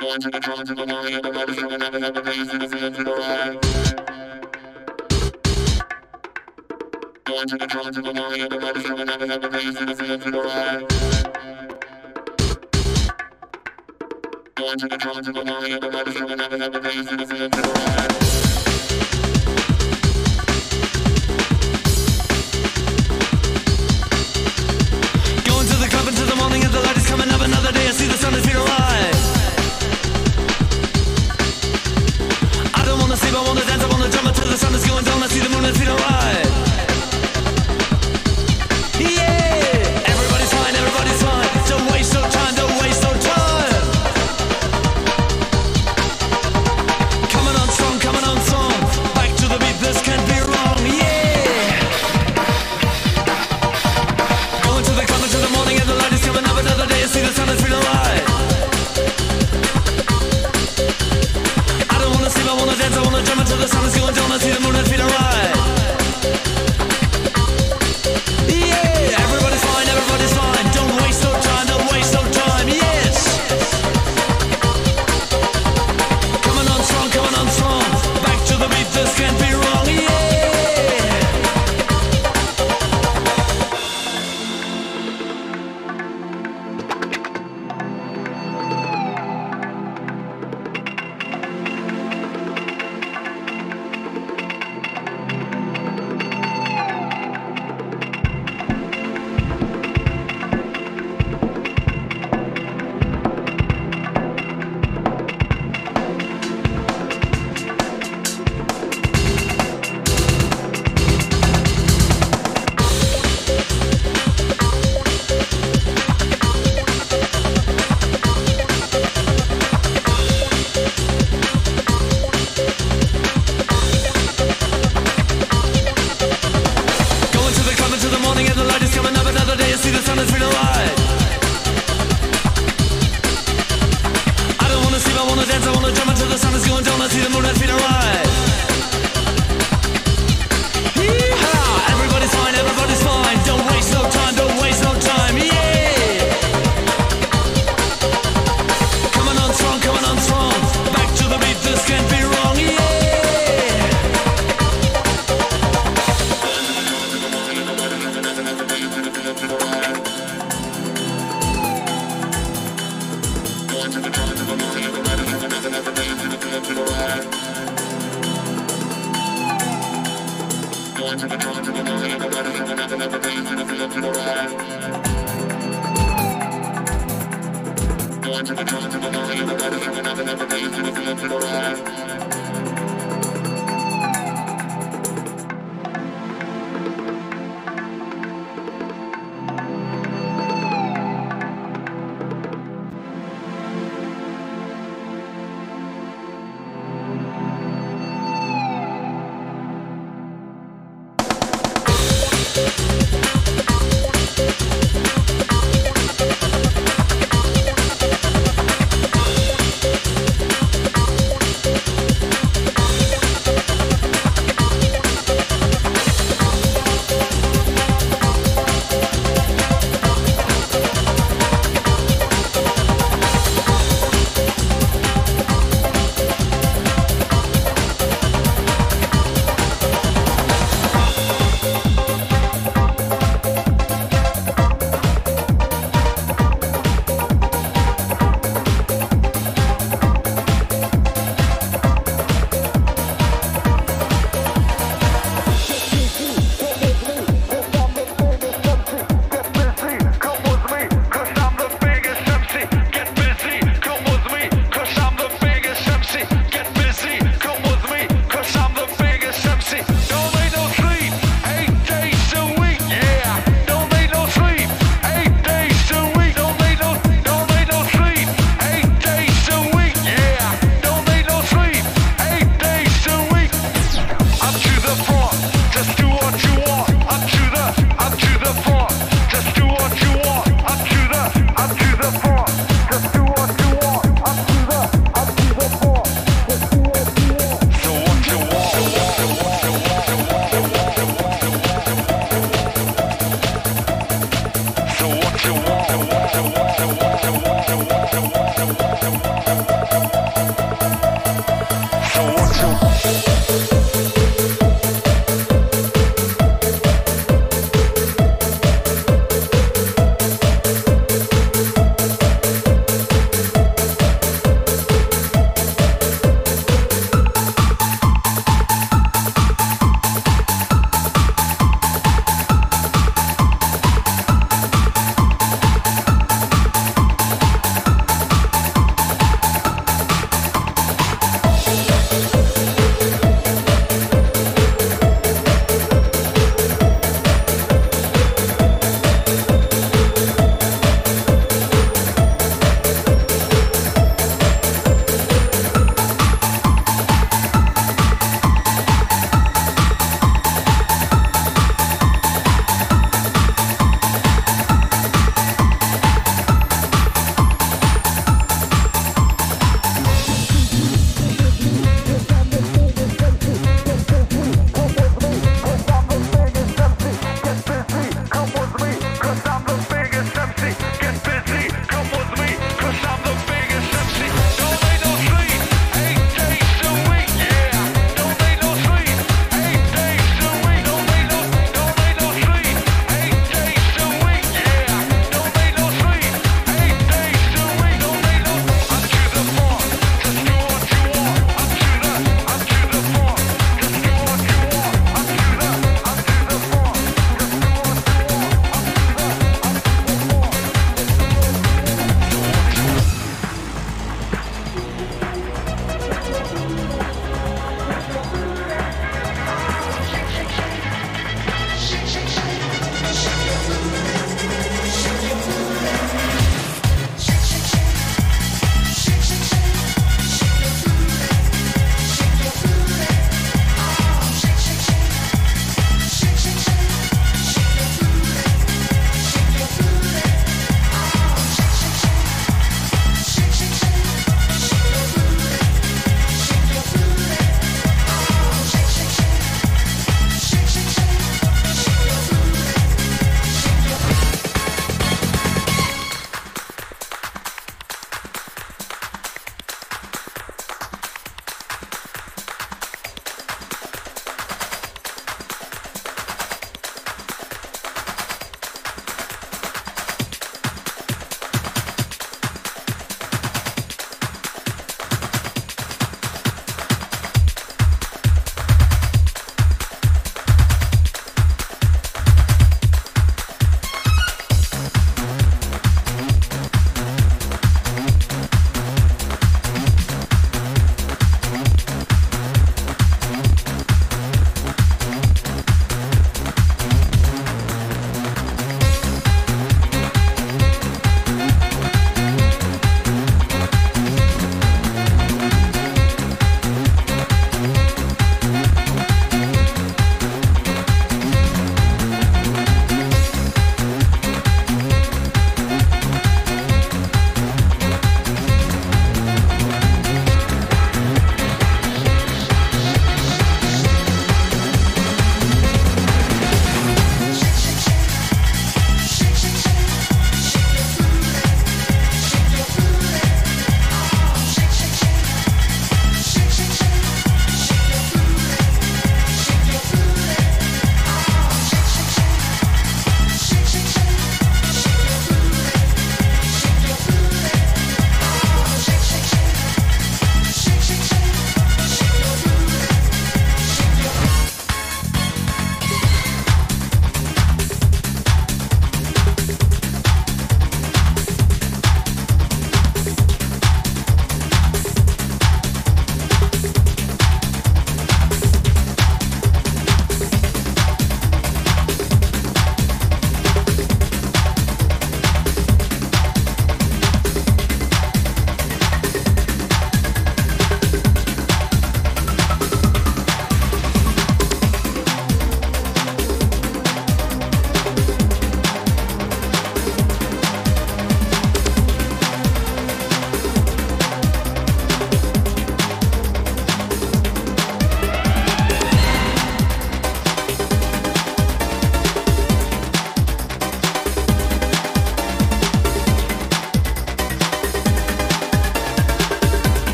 Going to the drums and the body and the blood is coming up and the days in the fields in the line. Going to the drums and the body and the blood is coming up and the days in the fields in the line. Going to the drums and the body and the blood is coming up and the days in the fields in the line.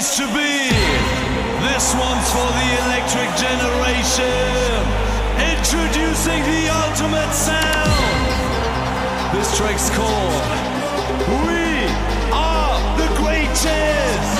place to be. This one's for the electric generation. Introducing the ultimate sound. This track's called We Are The Greatest.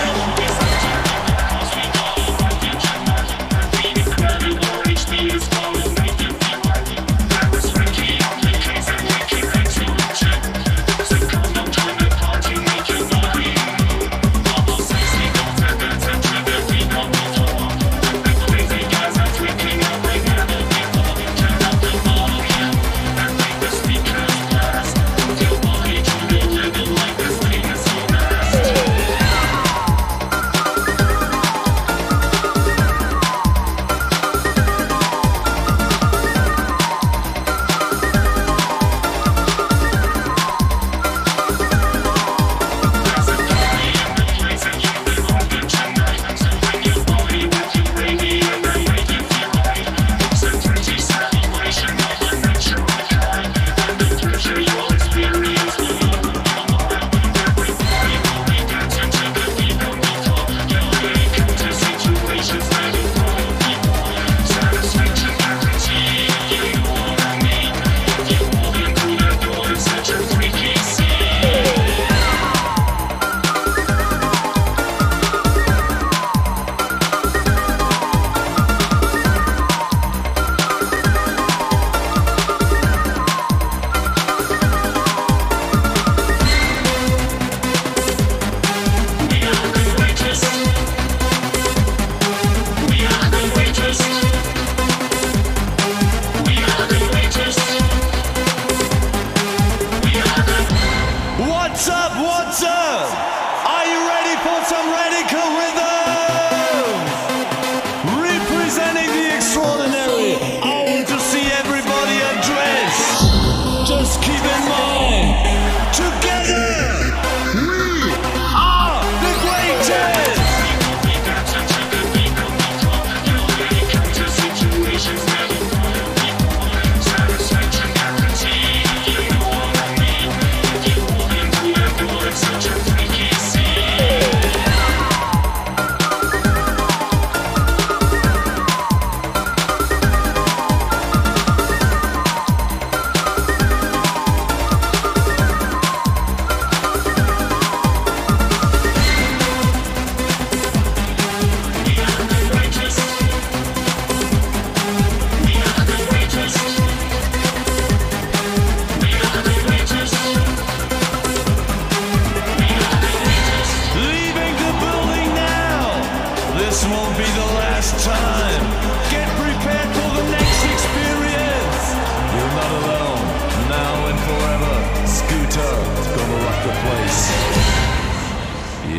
This won't be the last time. Get prepared for the next experience. You're not alone, now and forever. Scooter's gonna rock the place.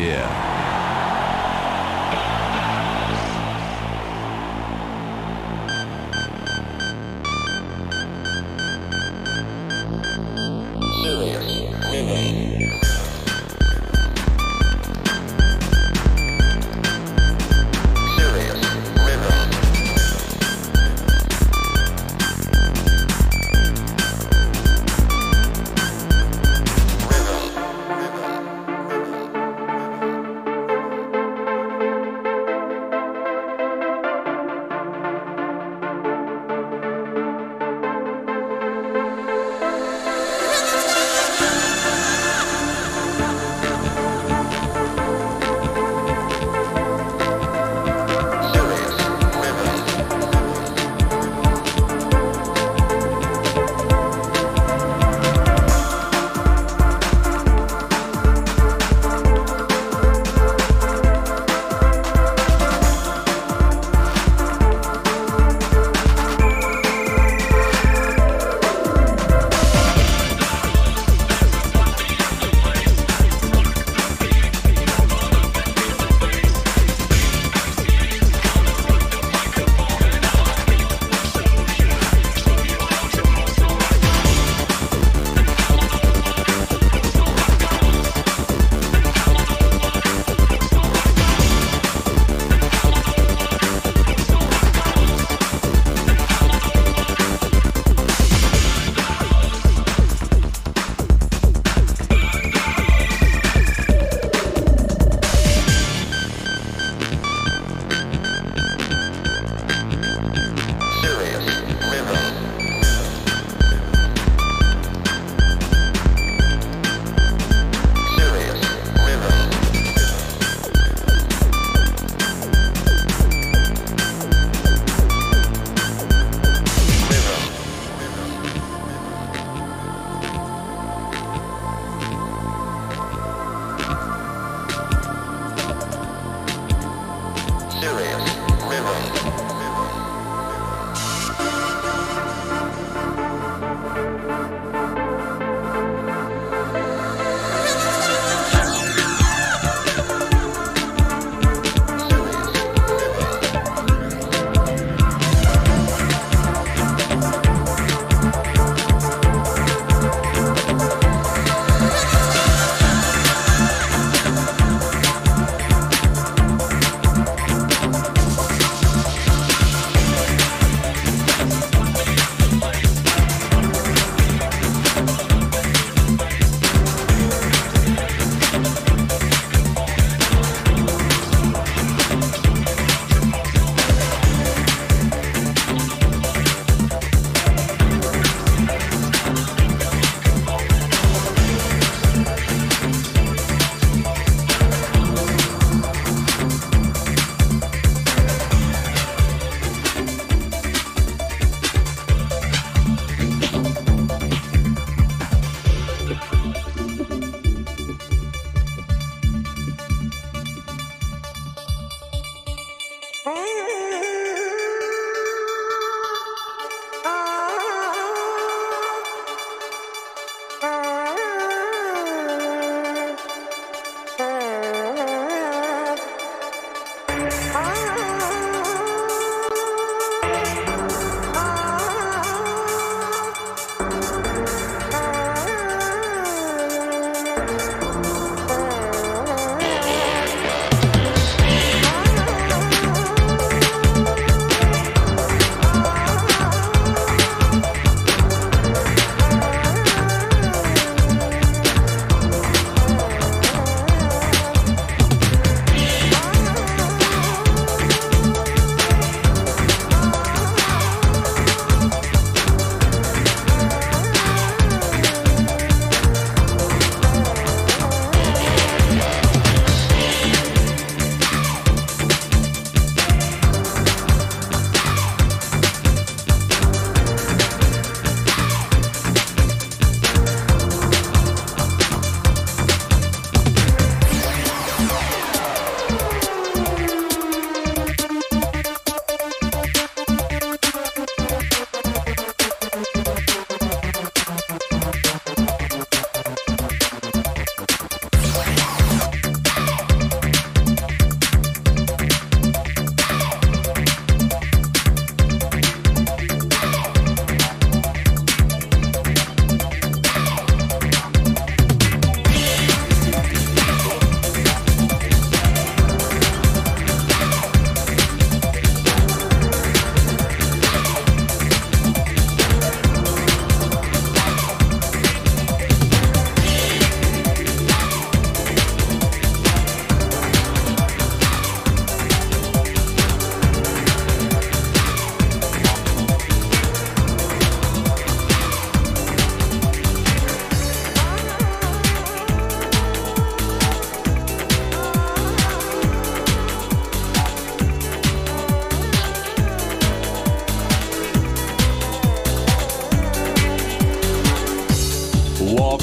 Yeah.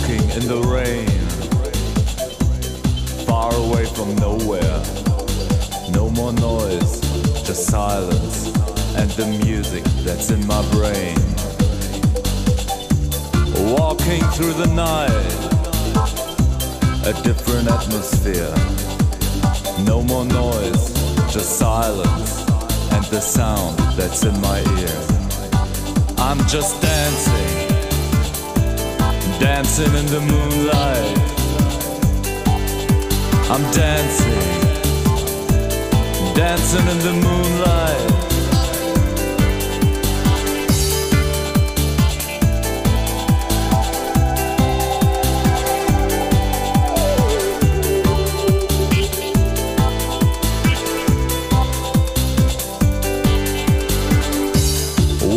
walking in the rain, far away from nowhere. No more noise, just silence and the music that's in my brain. Walking through the night, a different atmosphere. No more noise, just silence and the sound that's in my ear. I'm just dancing, dancing in the moonlight. I'm dancing, dancing in the moonlight.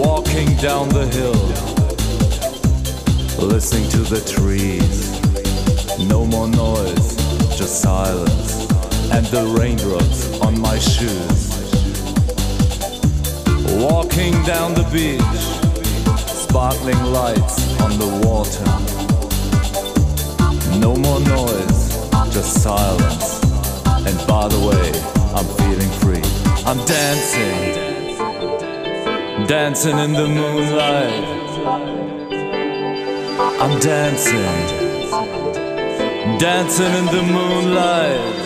Walking down the hill, listening to the trees. No more noise, just silence and the raindrops on my shoes. Walking down the beach, sparkling lights on the water. No more noise, just silence. And by the way, I'm feeling free. I'm dancing, dancing in the moonlight. I'm dancing, dancing in the moonlight.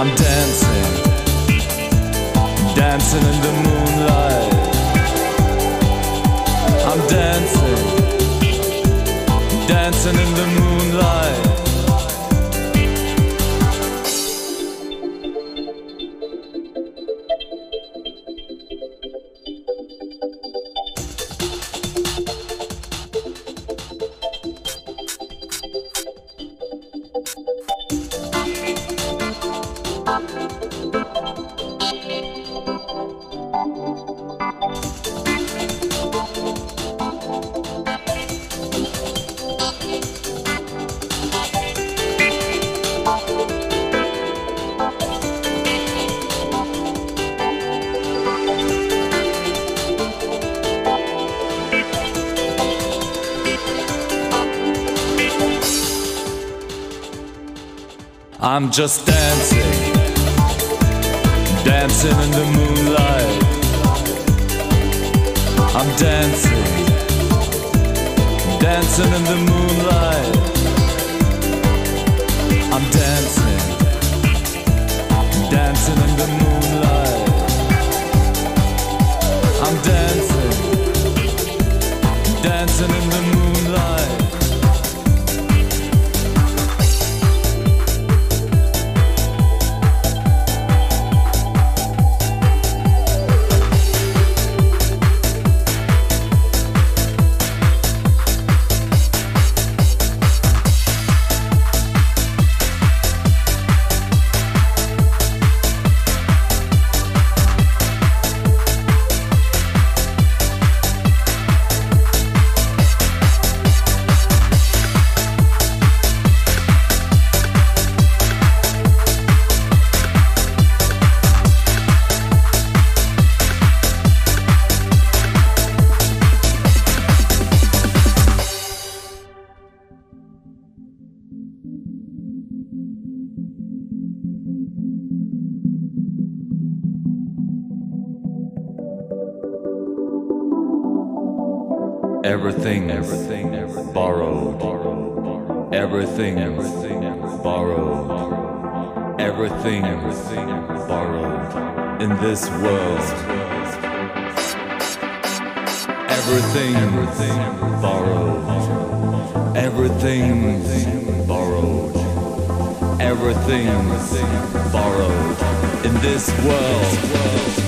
I'm dancing, dancing in the moonlight. I'm dancing, dancing in the moonlight. I'm just dancing, dancing in the moonlight. I'm dancing, dancing in the moonlight. I'm dancing, dancing in the moonlight. I'm dancing, dancing in the moonlight. Everything borrowed. Everything borrowed. Everything borrowed in this world. Everything borrowed. Everything borrowed. Everything borrowed in this world.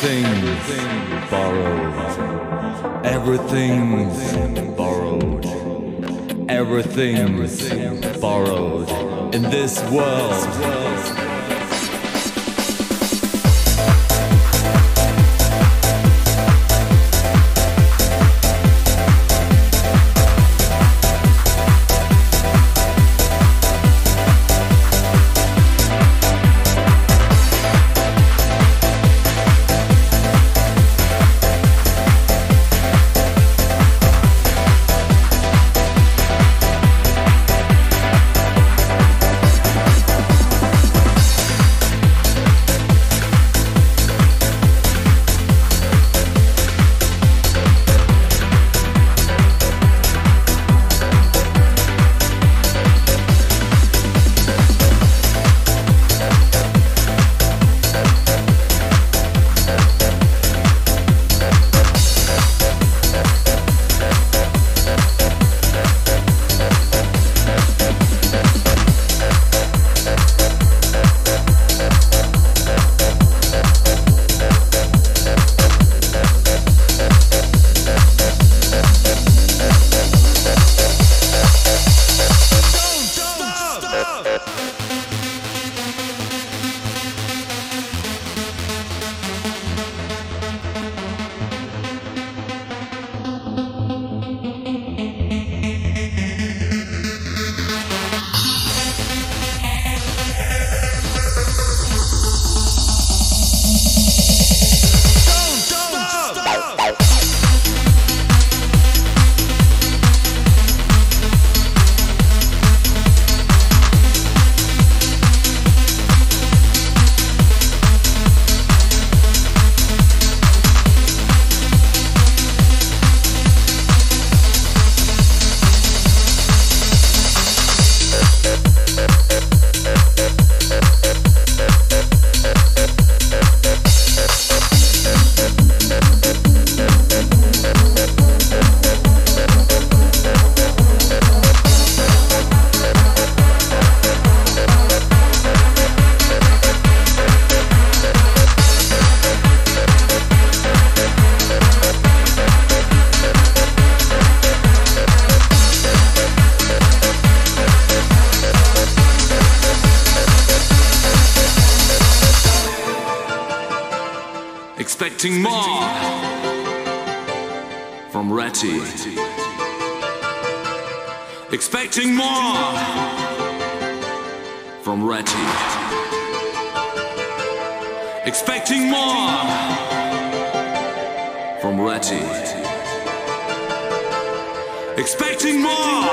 Everything's borrowed. Everything's borrowed. Everything's borrowed in this world. Expecting more from Ratty. Expecting more from Ratty. Expecting more from Ratty. Expecting more.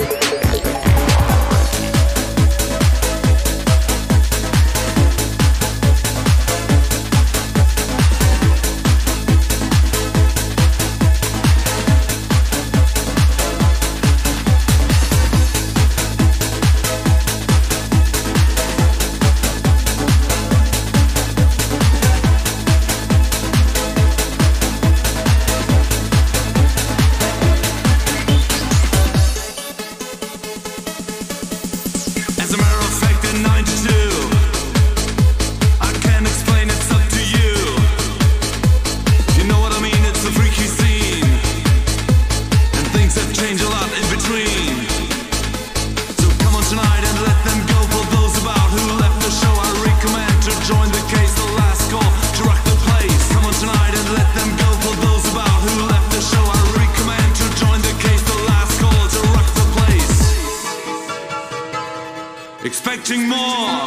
Expecting more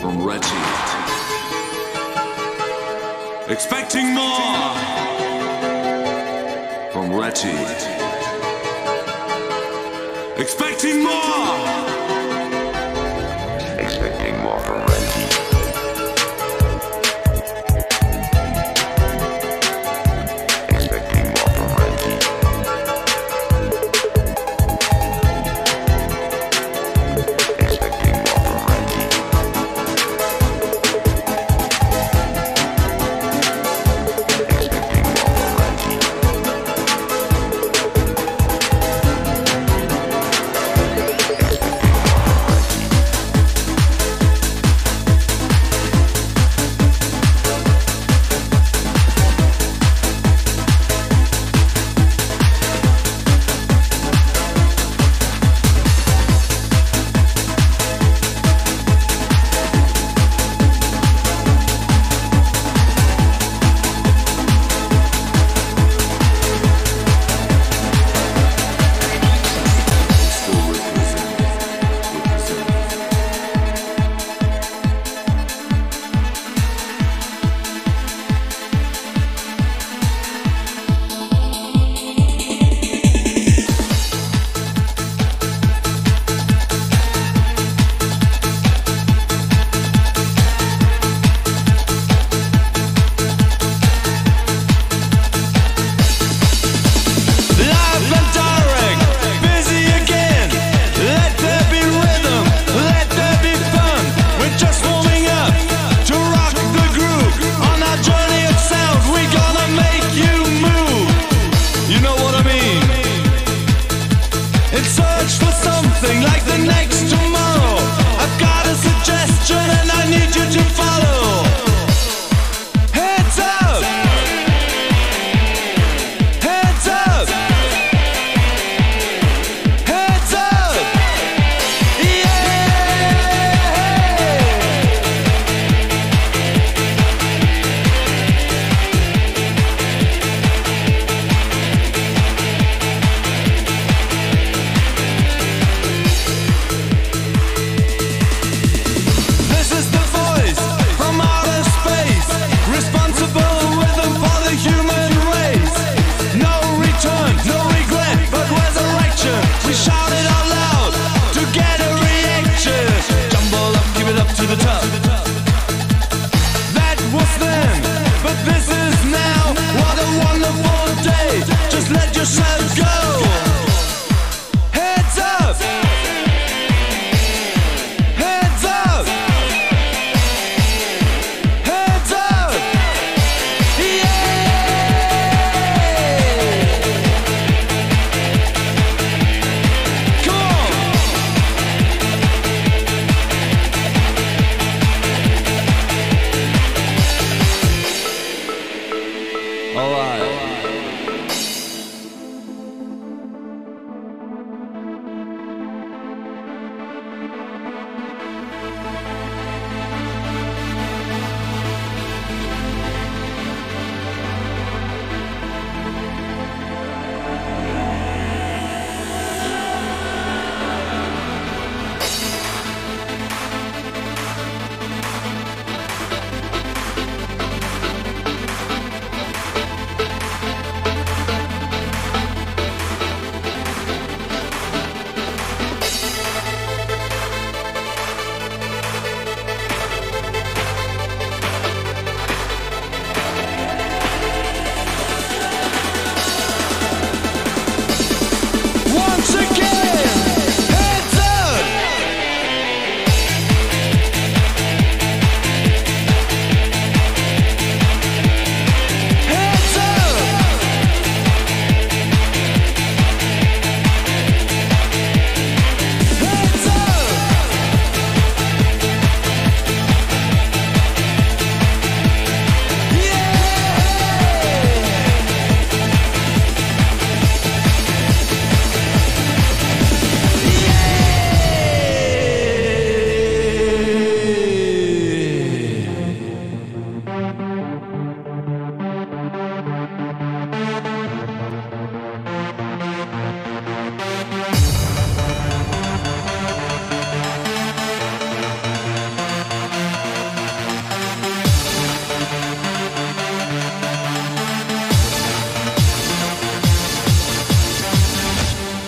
from Ratty. Expecting more from Ratty. Expecting more from Ratty. Expecting more from Ratty. Expecting more! Expecting more from Randy.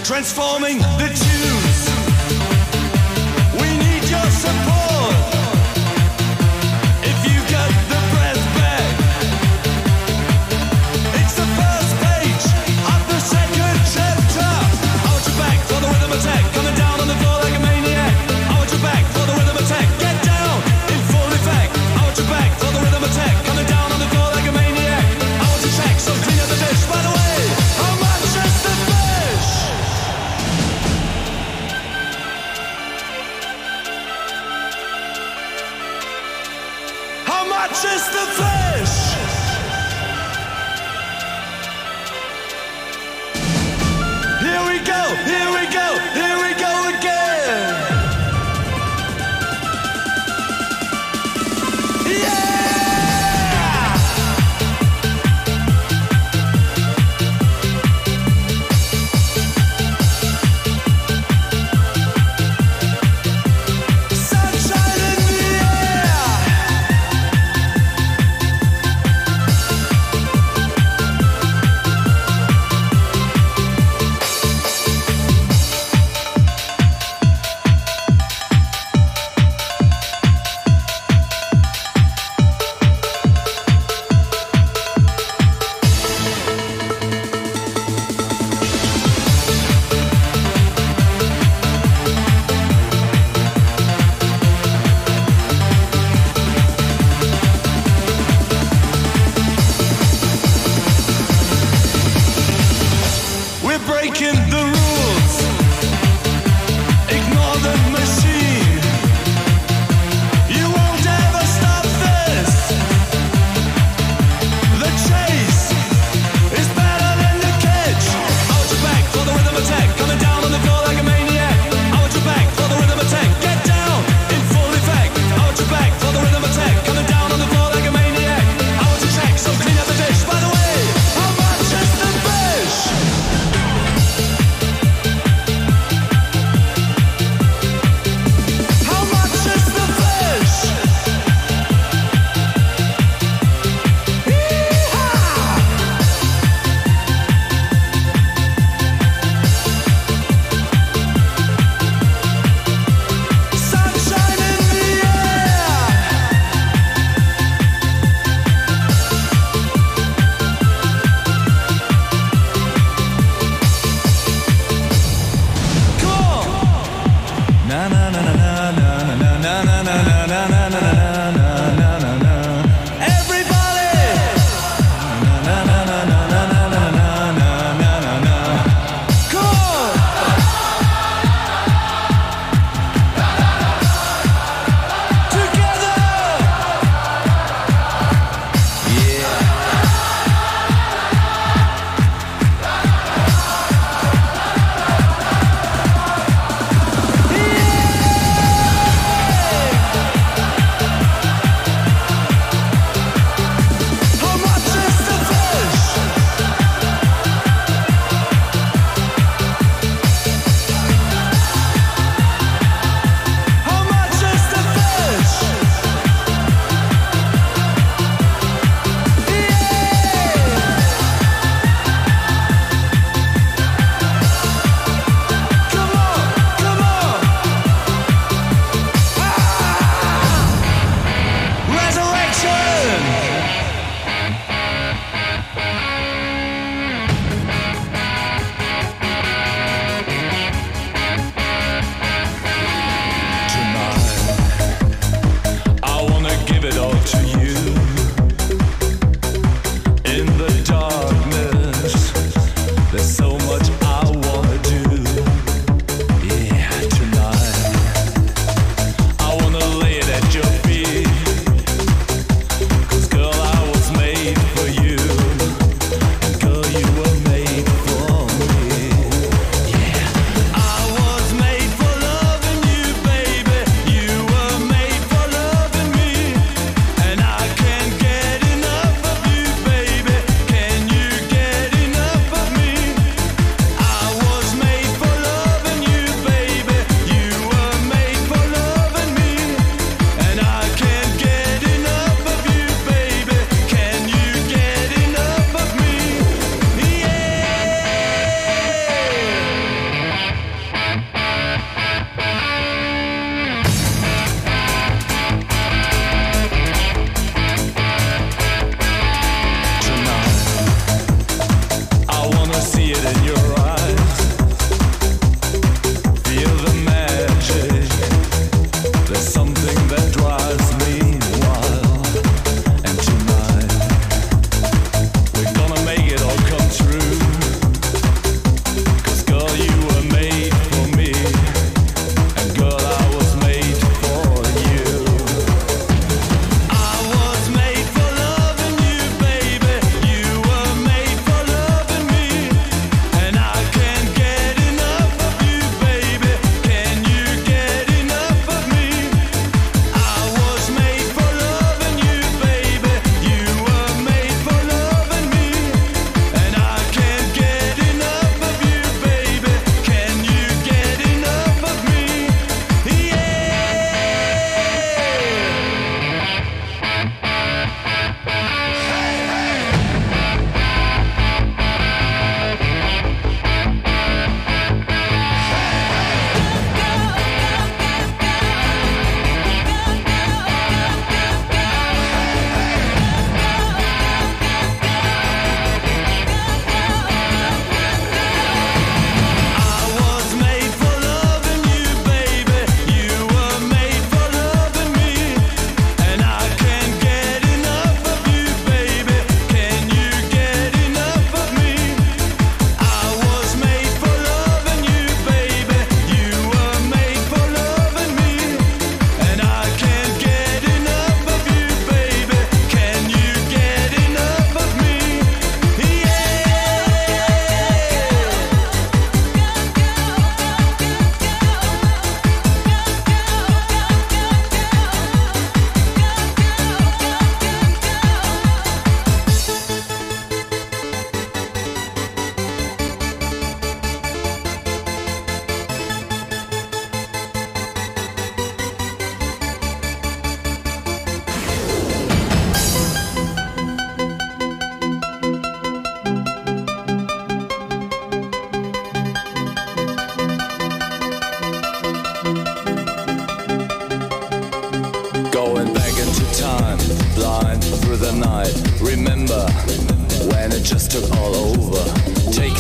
transforming the tunes. We need your support. If you got the breath back, it's the first page of the second chapter. I want you back for the rhythm attack, coming down on the floor like a maniac. I want you back for the rhythm attack, get down in full effect. I want you back for the rhythm attack, coming down on the floor like a maniac. I want you back, so clean up the dish, by the way. How much is the fish?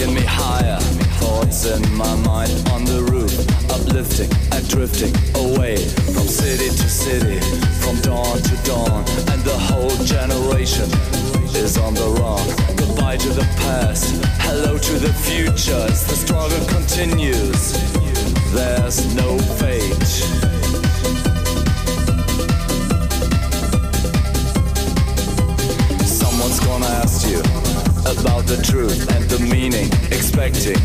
taking me higher. Thoughts in my mind on the roof, uplifting and drifting away from city to city, from dawn to dawn, and the whole generation is on the run. Goodbye to the past, hello to the future. As the struggle continues, there's no fate. You about the truth and the meaning, expecting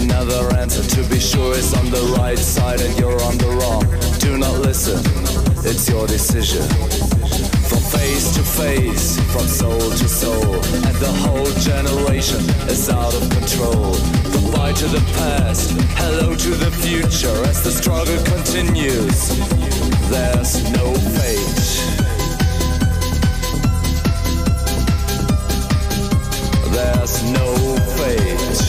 another answer to be sure it's on the right side and you're on the wrong. Do not listen, it's your decision. From face to face, from soul to soul, and the whole generation is out of control. Goodbye to the past, hello to the future. As the struggle continues, there's no fate. There's no fate. There's no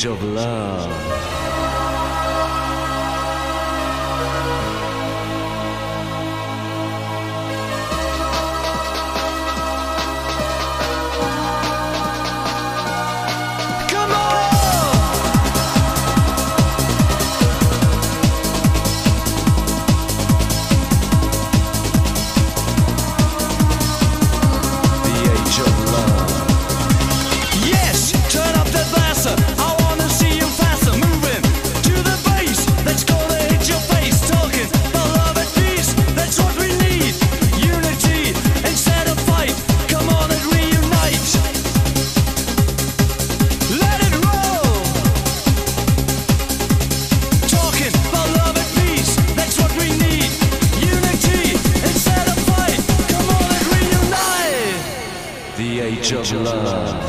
Age of Love. The Age of Love.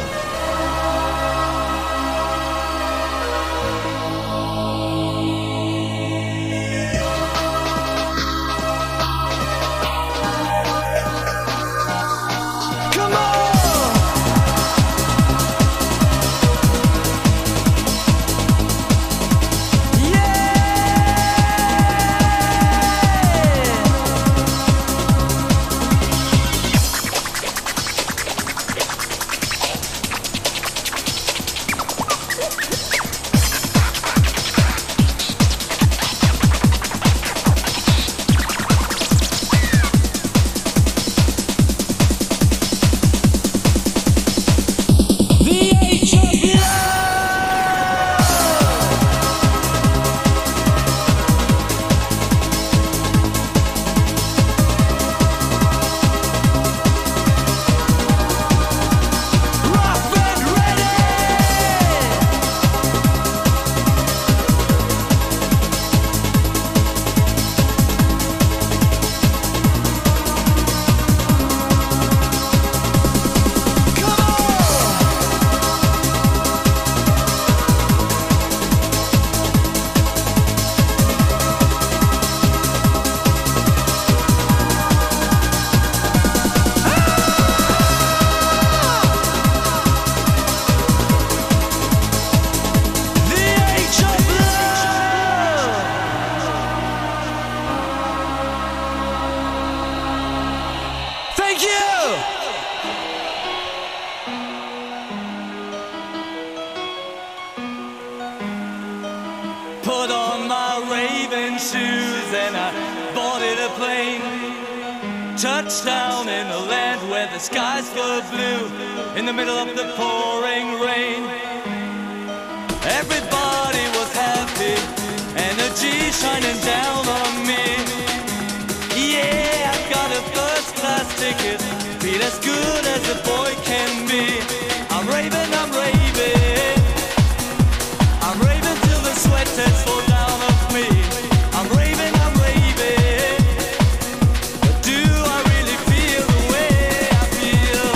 Put on my raven shoes and I boarded a plane. Touched down in a land where the skies were blue in the middle of the pouring rain. Everybody was happy, energy shining down on me. Yeah, I got a first-class ticket, feel as good as a boy can be. I'm raving, I'm raving. I'm raving till the sweat has fallen down off me. I'm raving, but do I really feel the way I feel?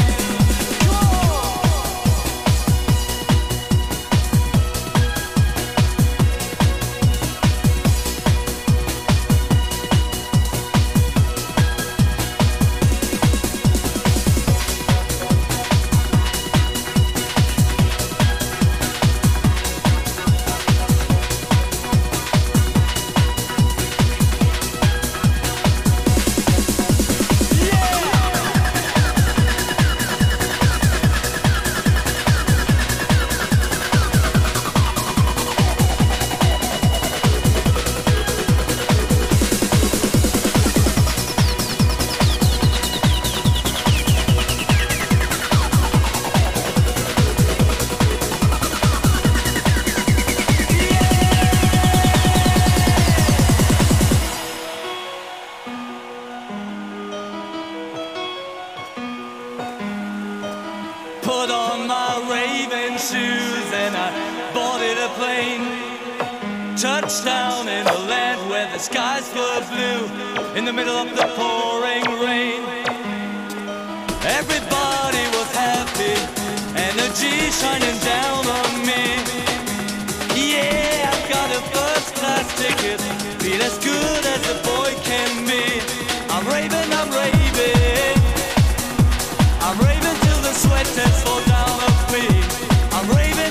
Put on my raven shoes and I boarded a plane. Touched down in a land where the skies were blue in the middle of the pouring rain. Everybody was happy, energy shining down on me. Yeah, I got a first-class ticket, feel as good as a boy can be. I'm raving, I'm raving. I'm raving till the sweat has fallen down off me. I'm raving,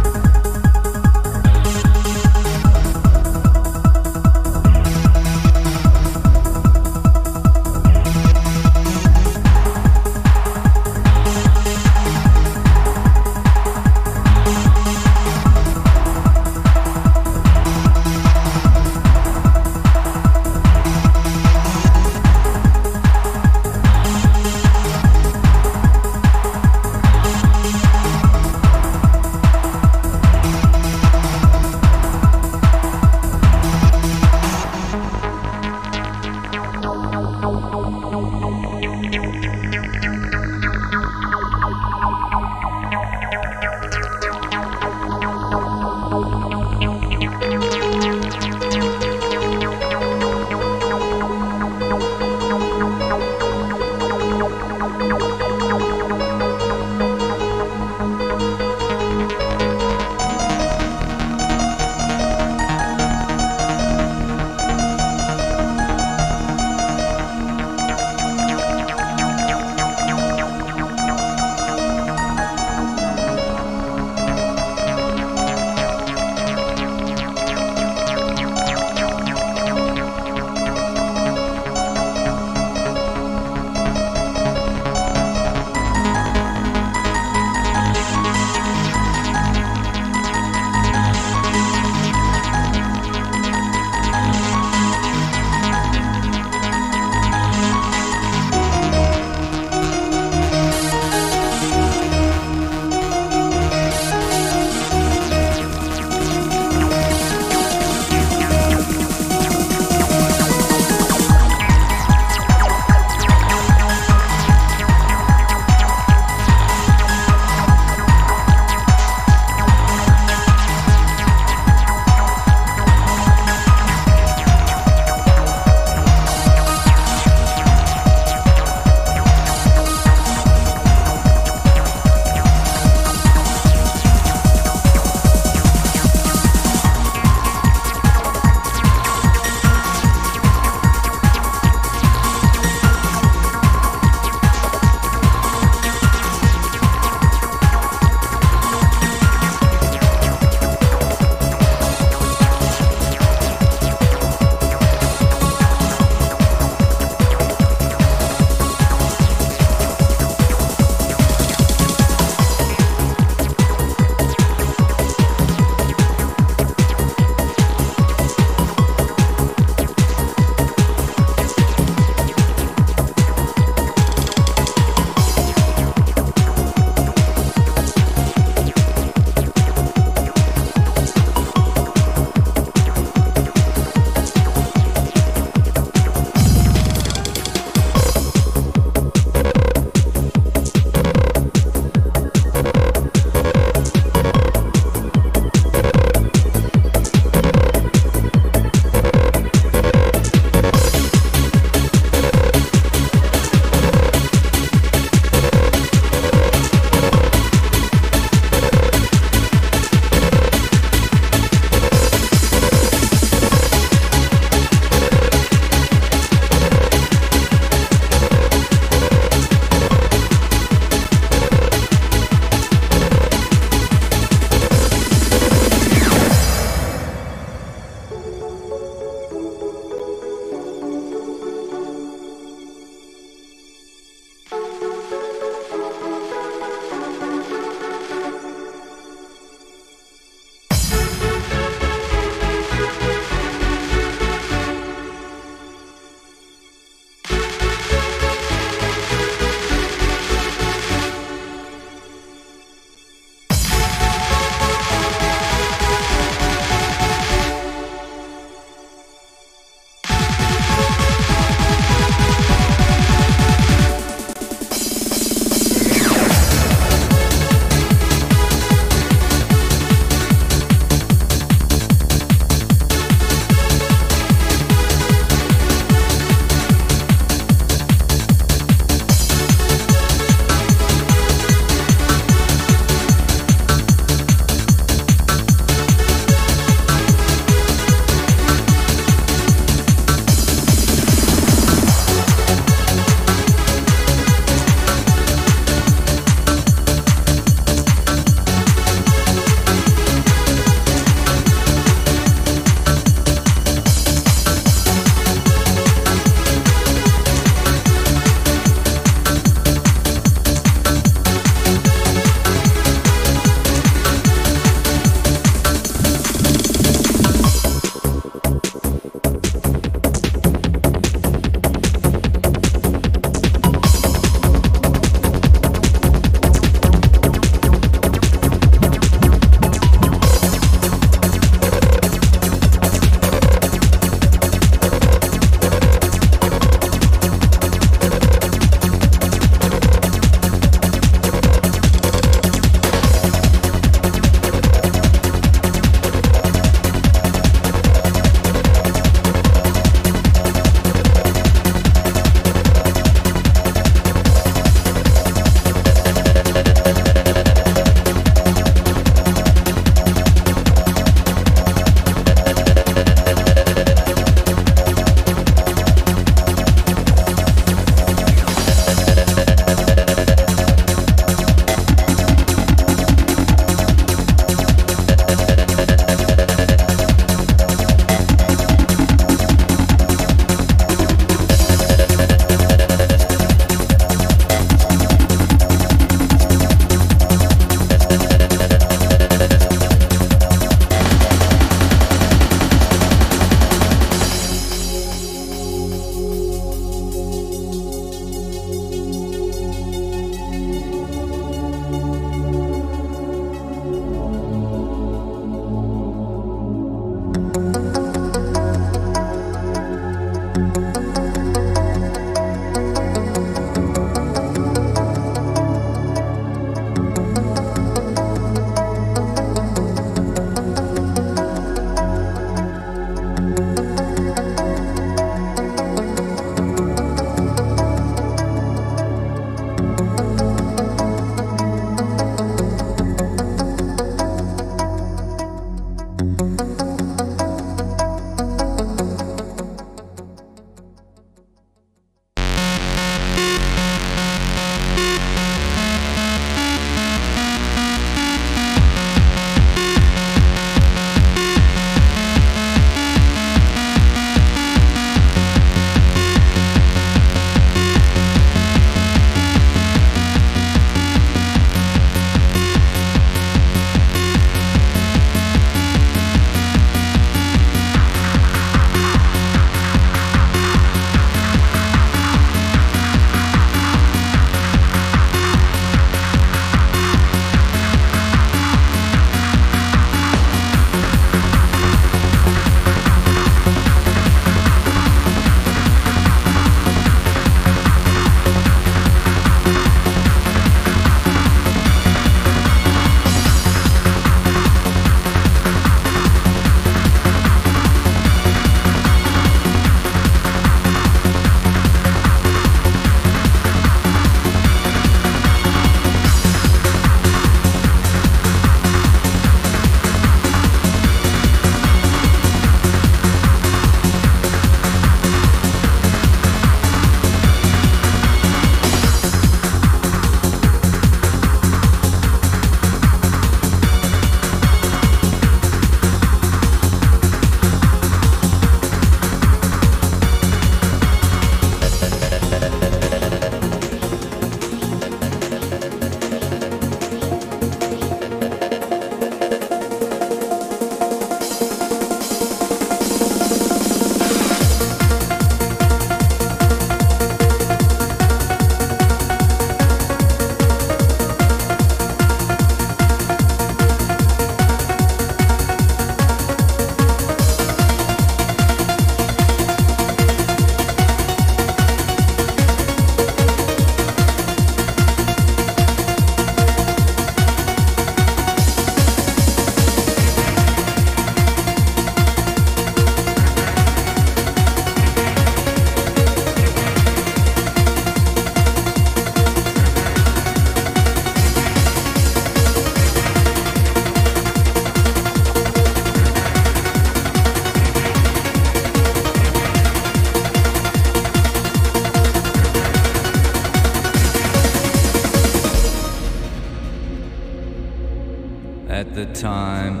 time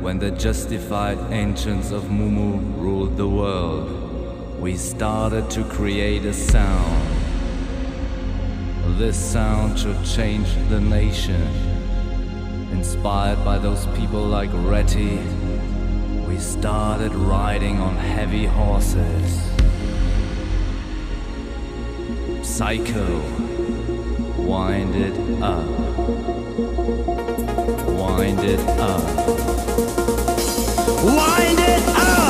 when the justified ancients of Mumu ruled the world, we started to create a sound. This sound should change the nation. Inspired by those people like Reti, we started riding on heavy horses. Psycho, wind it up. Wind it up. Wind it up!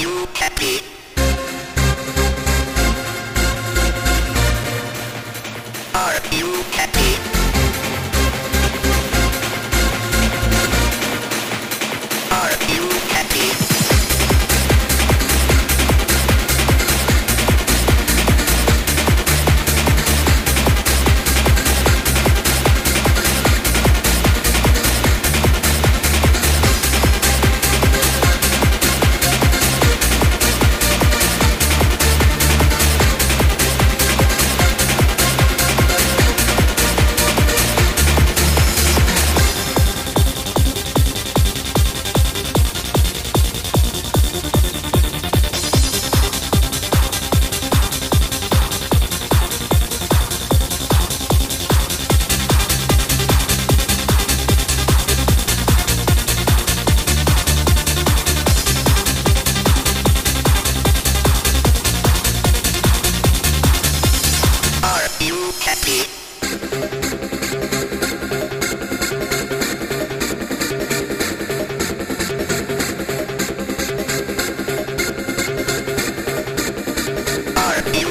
you happy? Are you happy? Are you happy? Happy. Are you happy? Are you happy?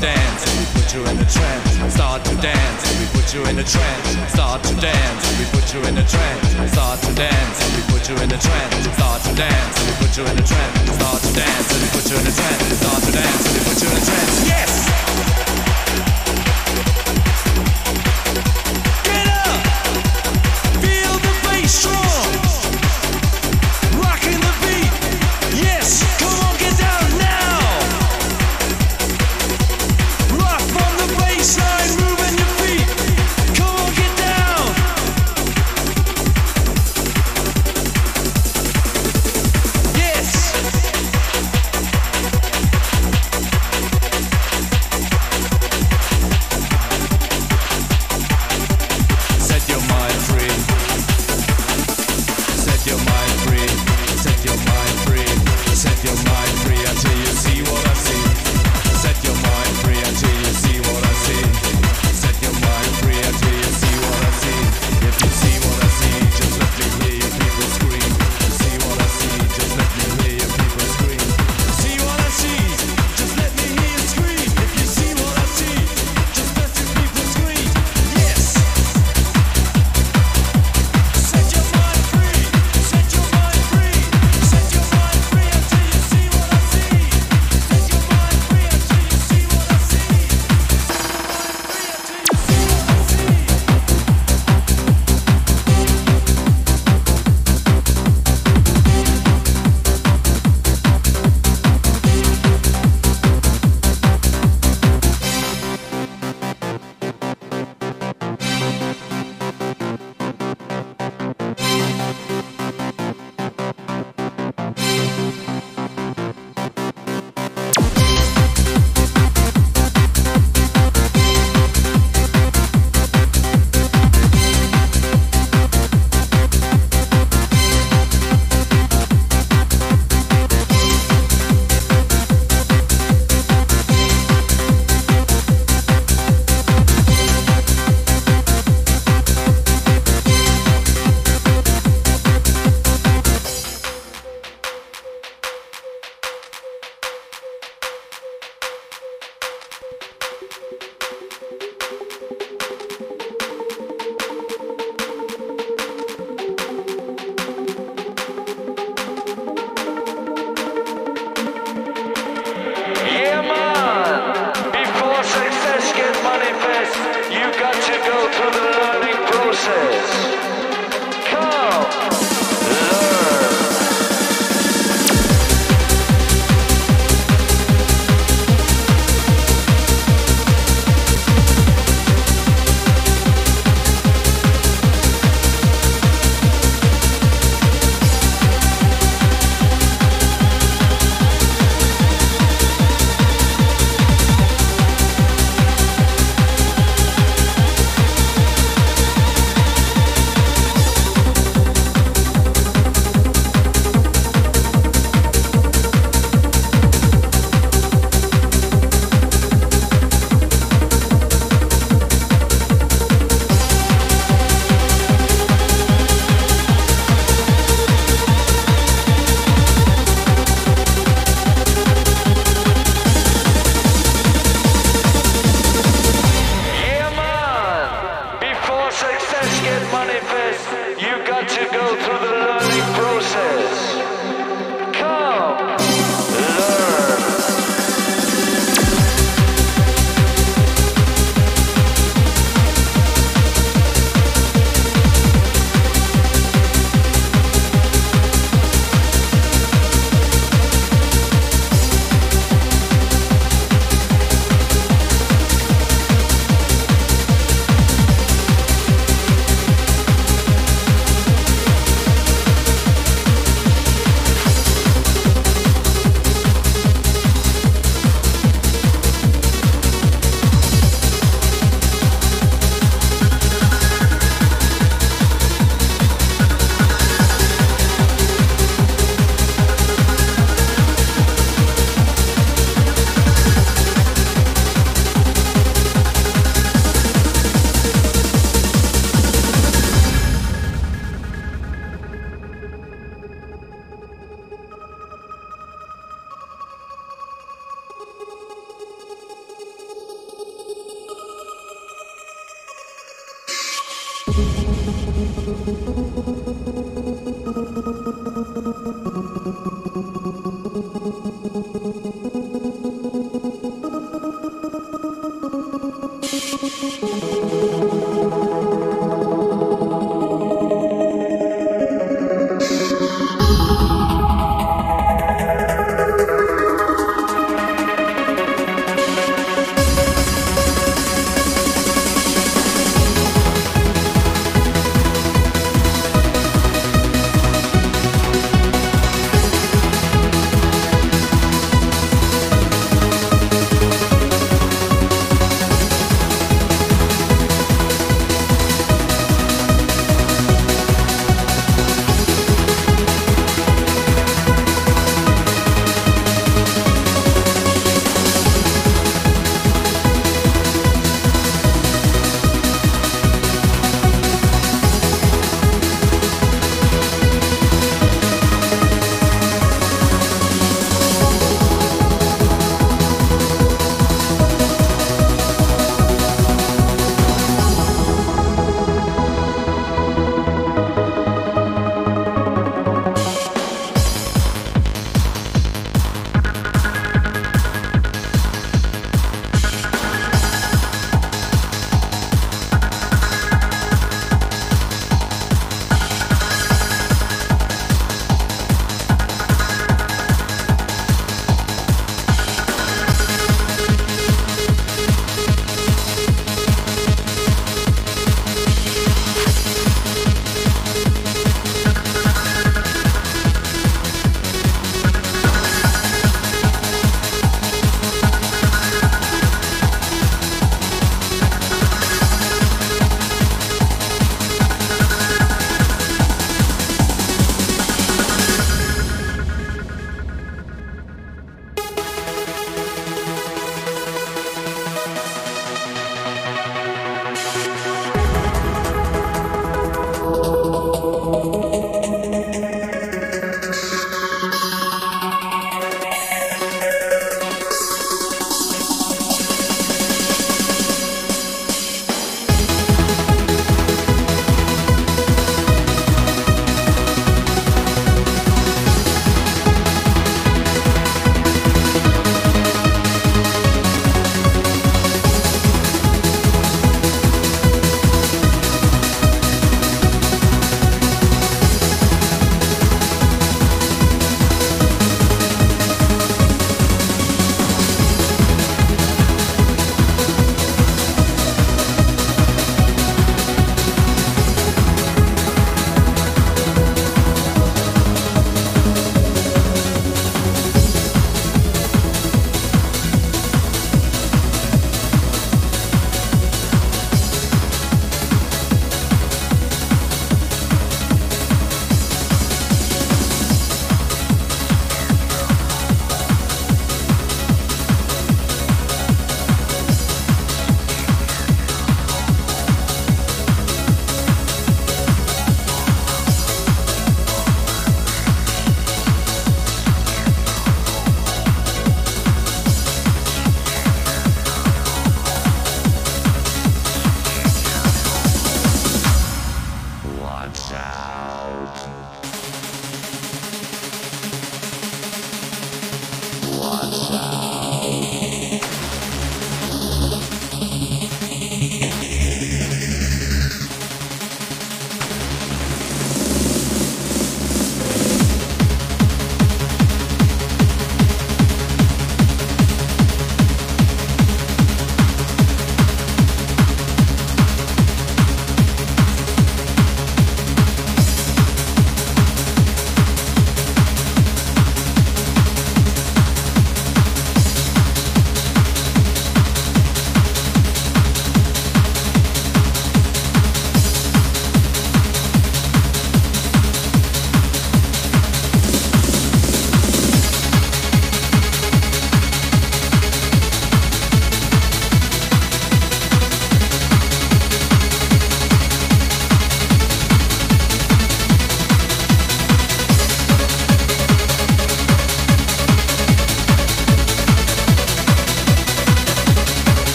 dance, we put you in a trance, start to dance, we put you in a trance, start to dance, we put you in a trance, start to dance, we put you in a trance, start to dance, we put you in a trance, start to dance, we put you in a trance, start to dance, we put you in a trance, yes!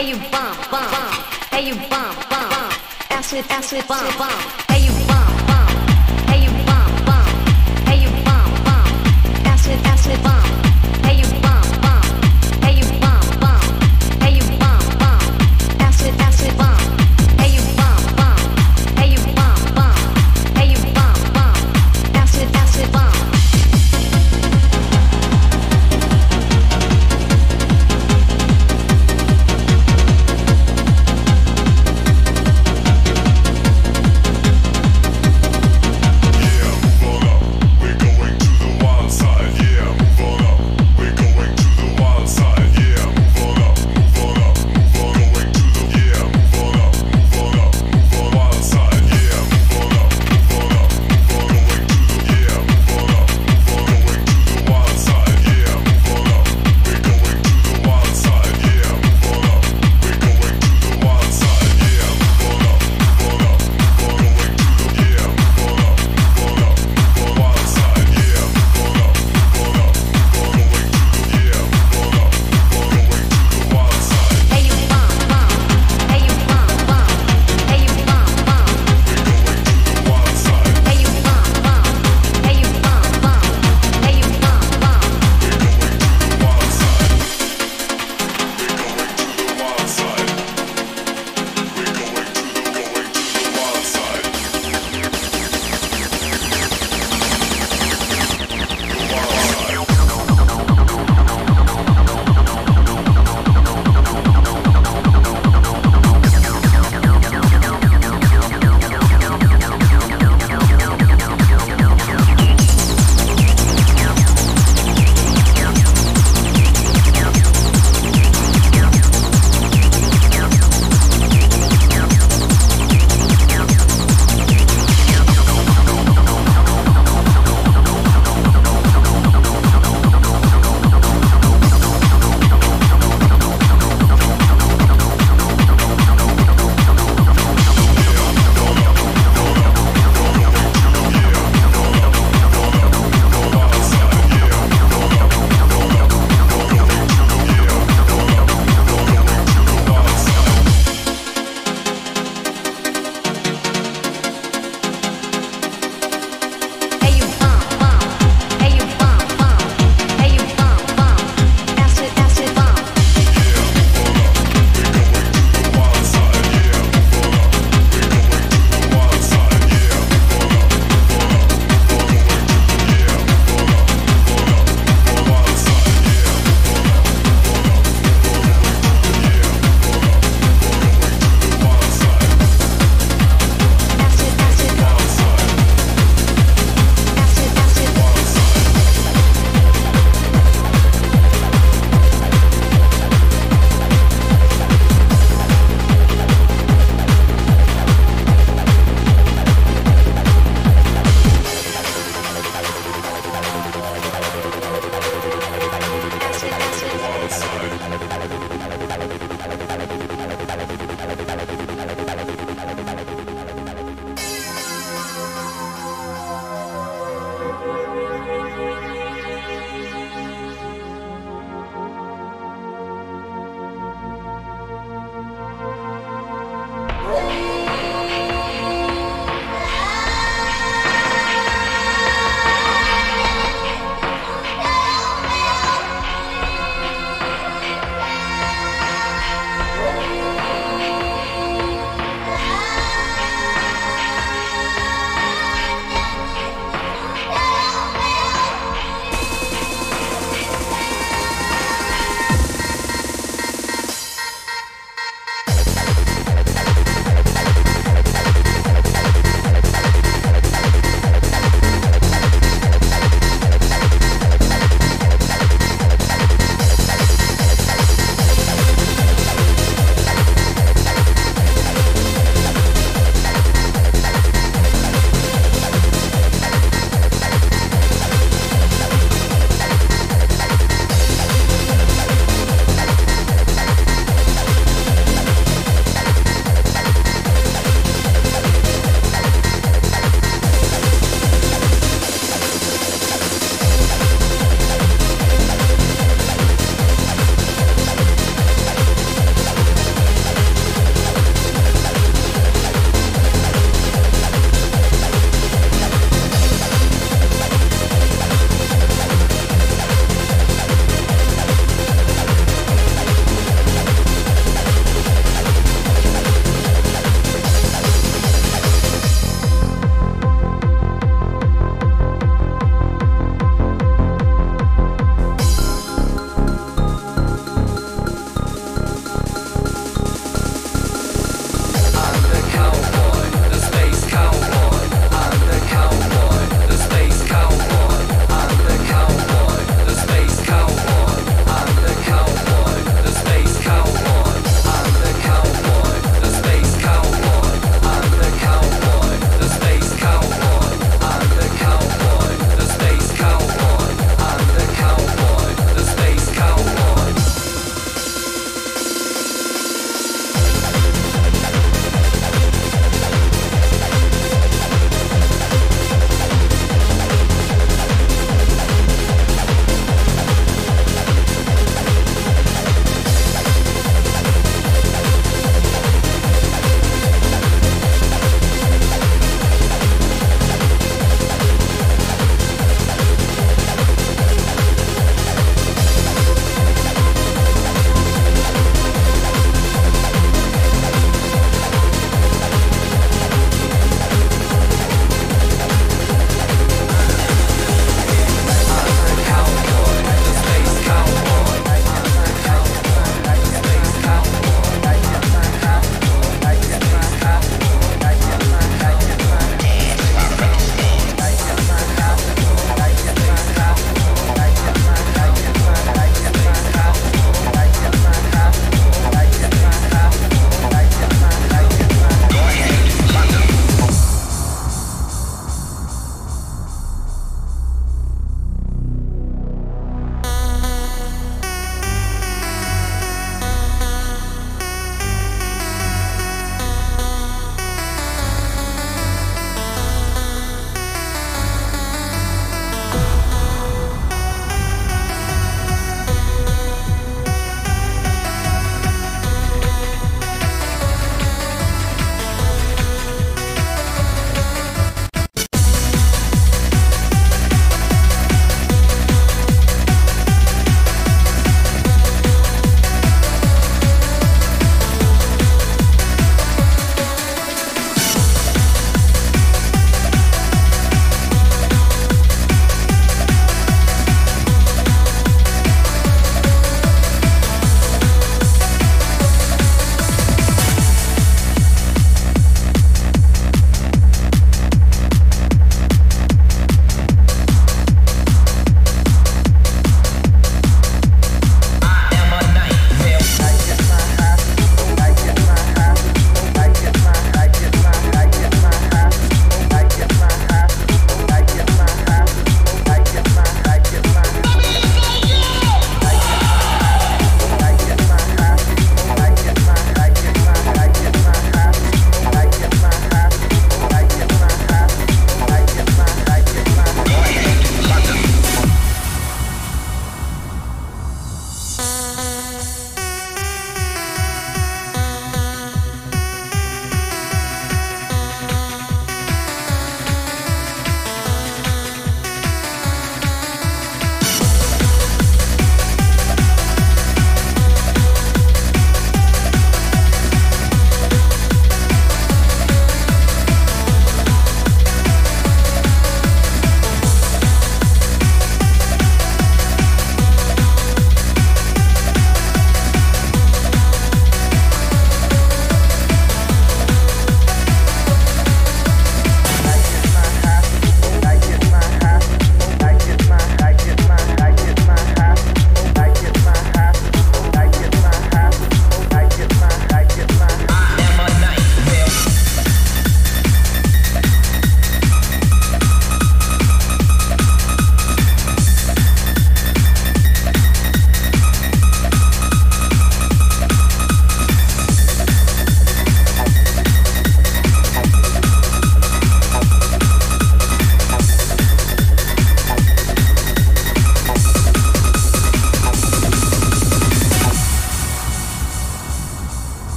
hey you bum bum bum, hey you bum bum bum, acid bum bum, hey you bum bum, hey you bum bum, hey you bum bum, acid bum, hey you bum bum, hey you bum bum, hey you bum bum, acid bum, hey you bum bum, hey you bum bum, hey you bum bum, acid bum. Yeah, move on up, we're going to the wild side. Yeah, move on up.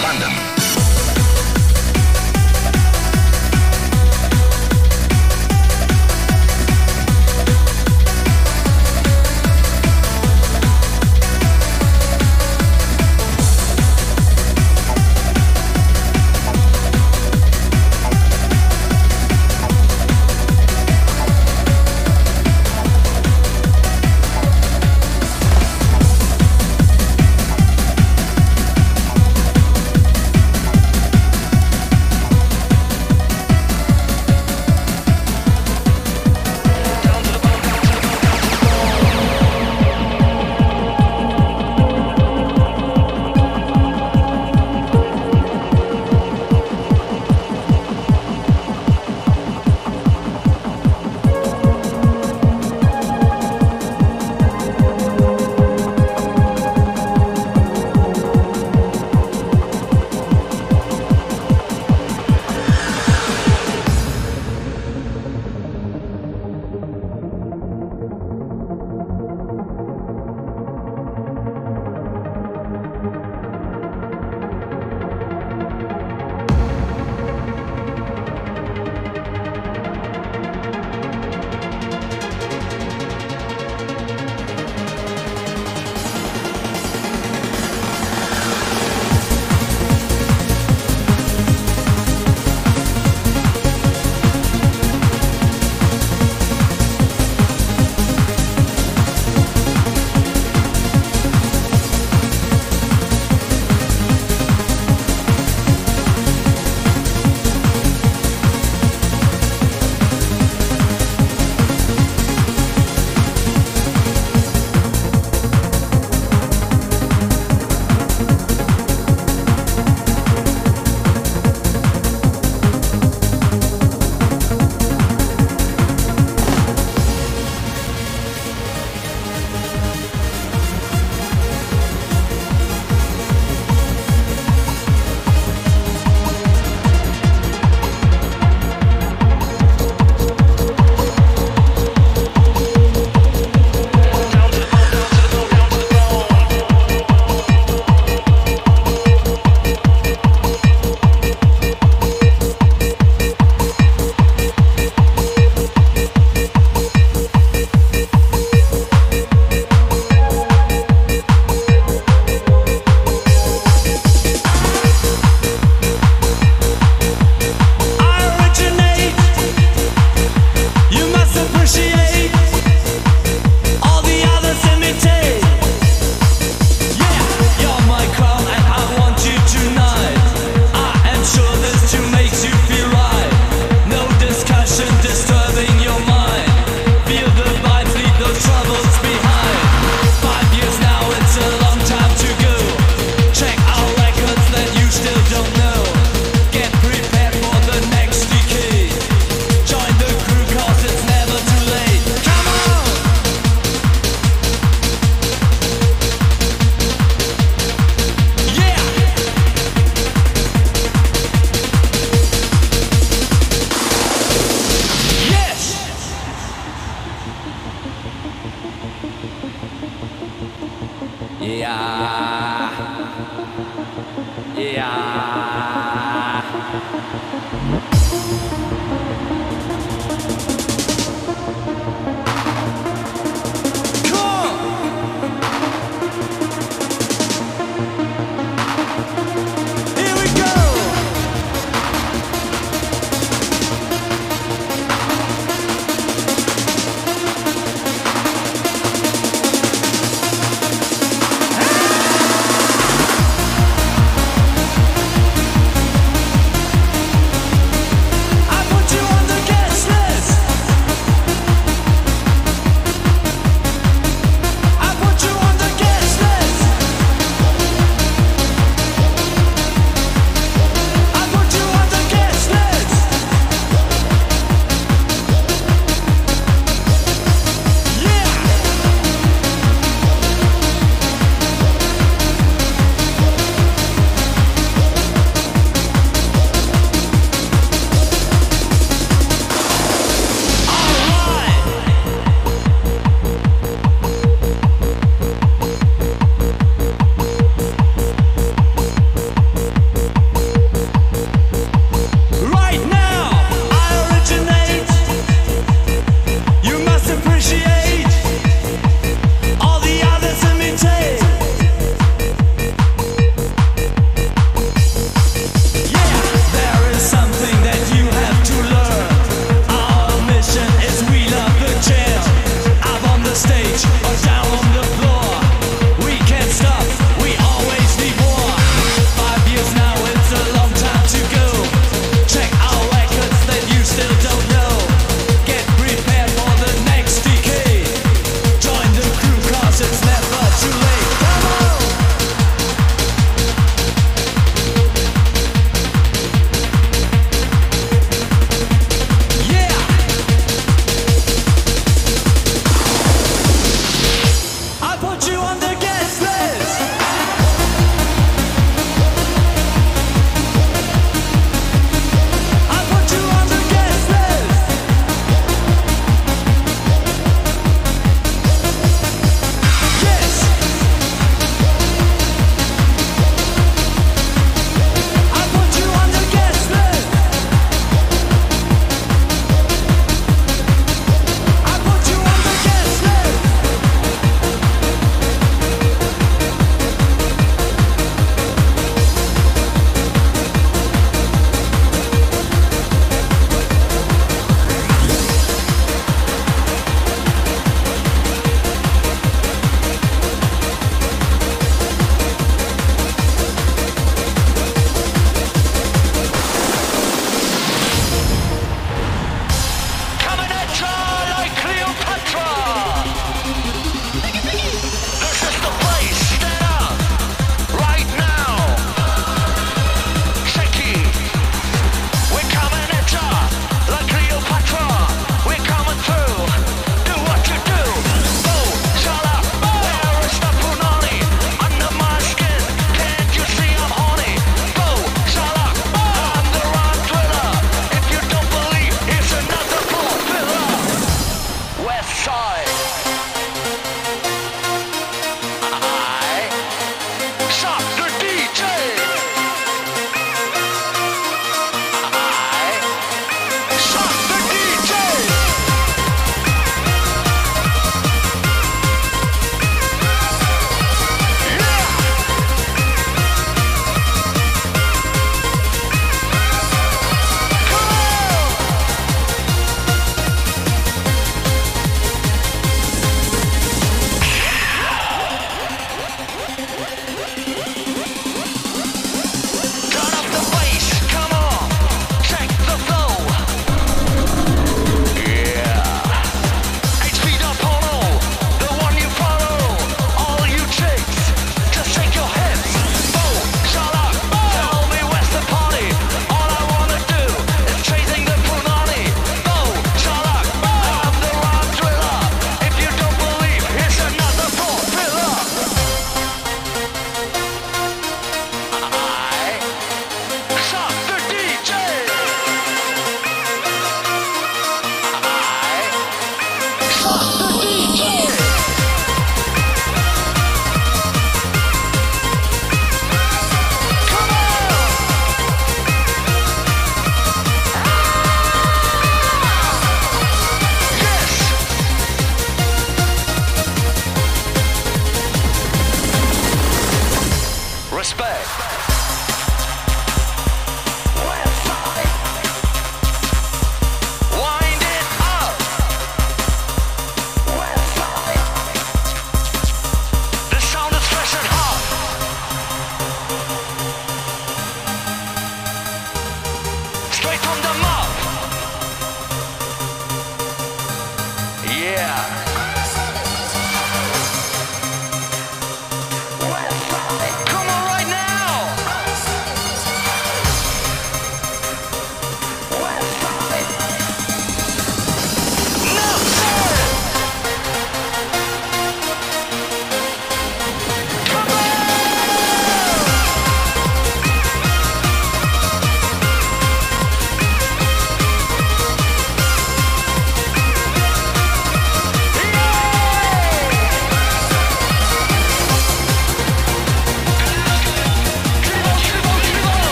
London.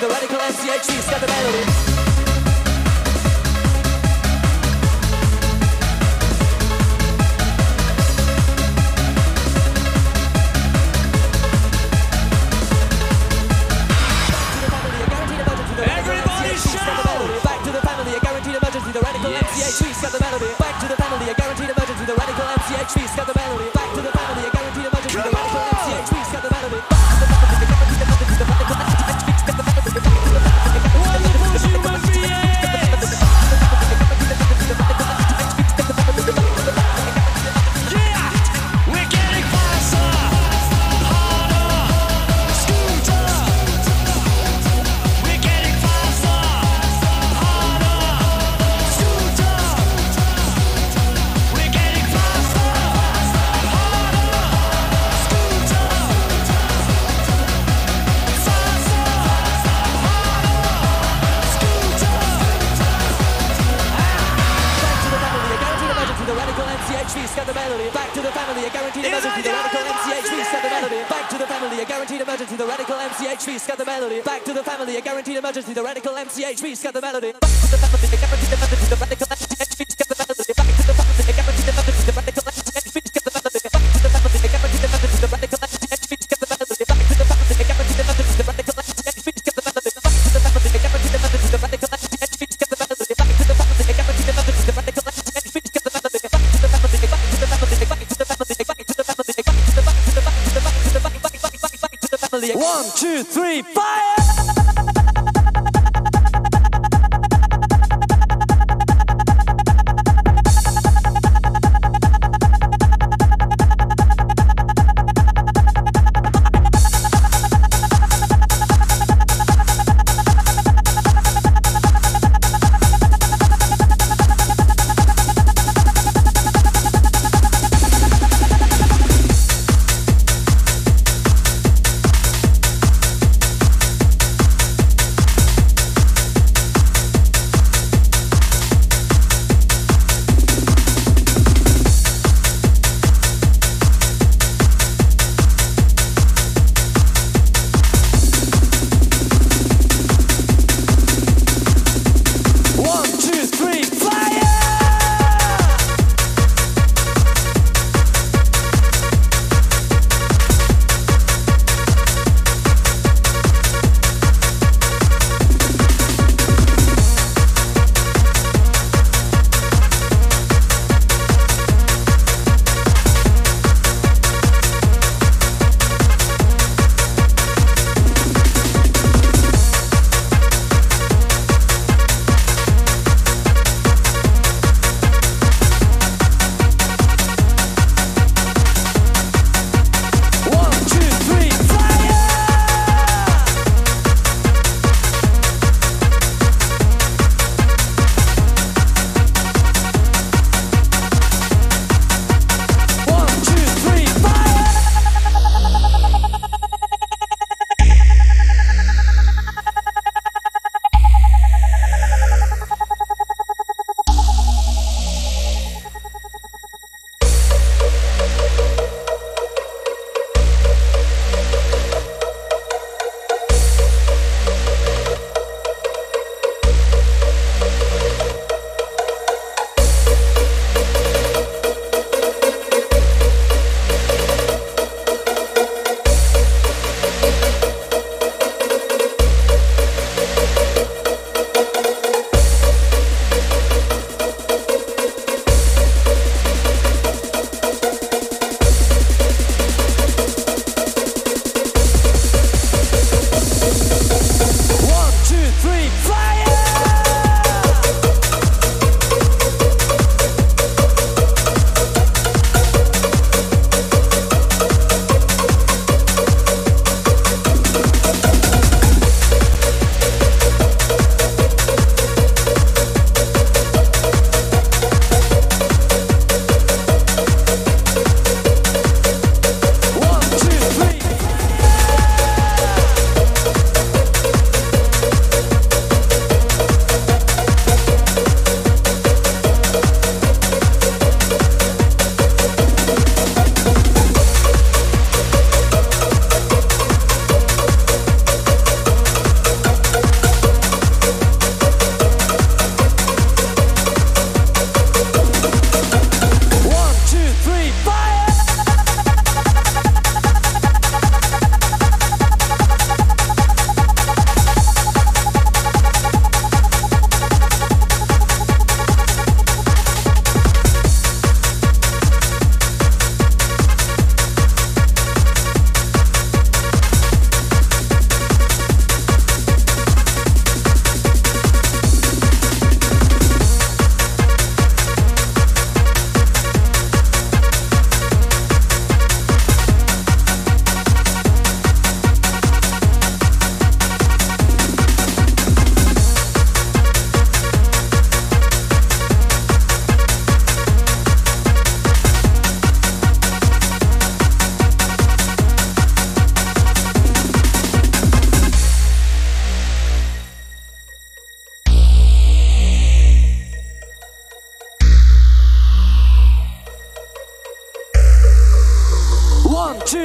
to the radical MCHD's got the melody. MCHD's got the melody. Back to the family, a guaranteed emergency. The radical MCHD's got the melody. Back to the family, a guaranteed emergency. The radical MCHD's got the melody. MCHD's got the melody. Back to the family, a guaranteed emergency. The radical MCHD's got the melody. Back to the family, a guaranteed emergency. The radical MCHD's got the melody. Back to the family, a guaranteed emergency. The radical MCHD's got the melody. Back to the family, a guaranteed emergency. The radical MCHD's got the melody. Back to the family, a guaranteed emergency. The radical MCHD's got the melody. Back to the family, a guaranteed emergency. The radical MCHD's got the melody. Back to the family, a guaranteed emergency. The radical MCHD's got the melody. Back to the family, a guaranteed emergency. The radical MCHD's got the melody. Back to the family, a guaranteed emergency. The radical MCHD's got the melody. One, two, three, fire!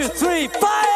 2, 3, 5!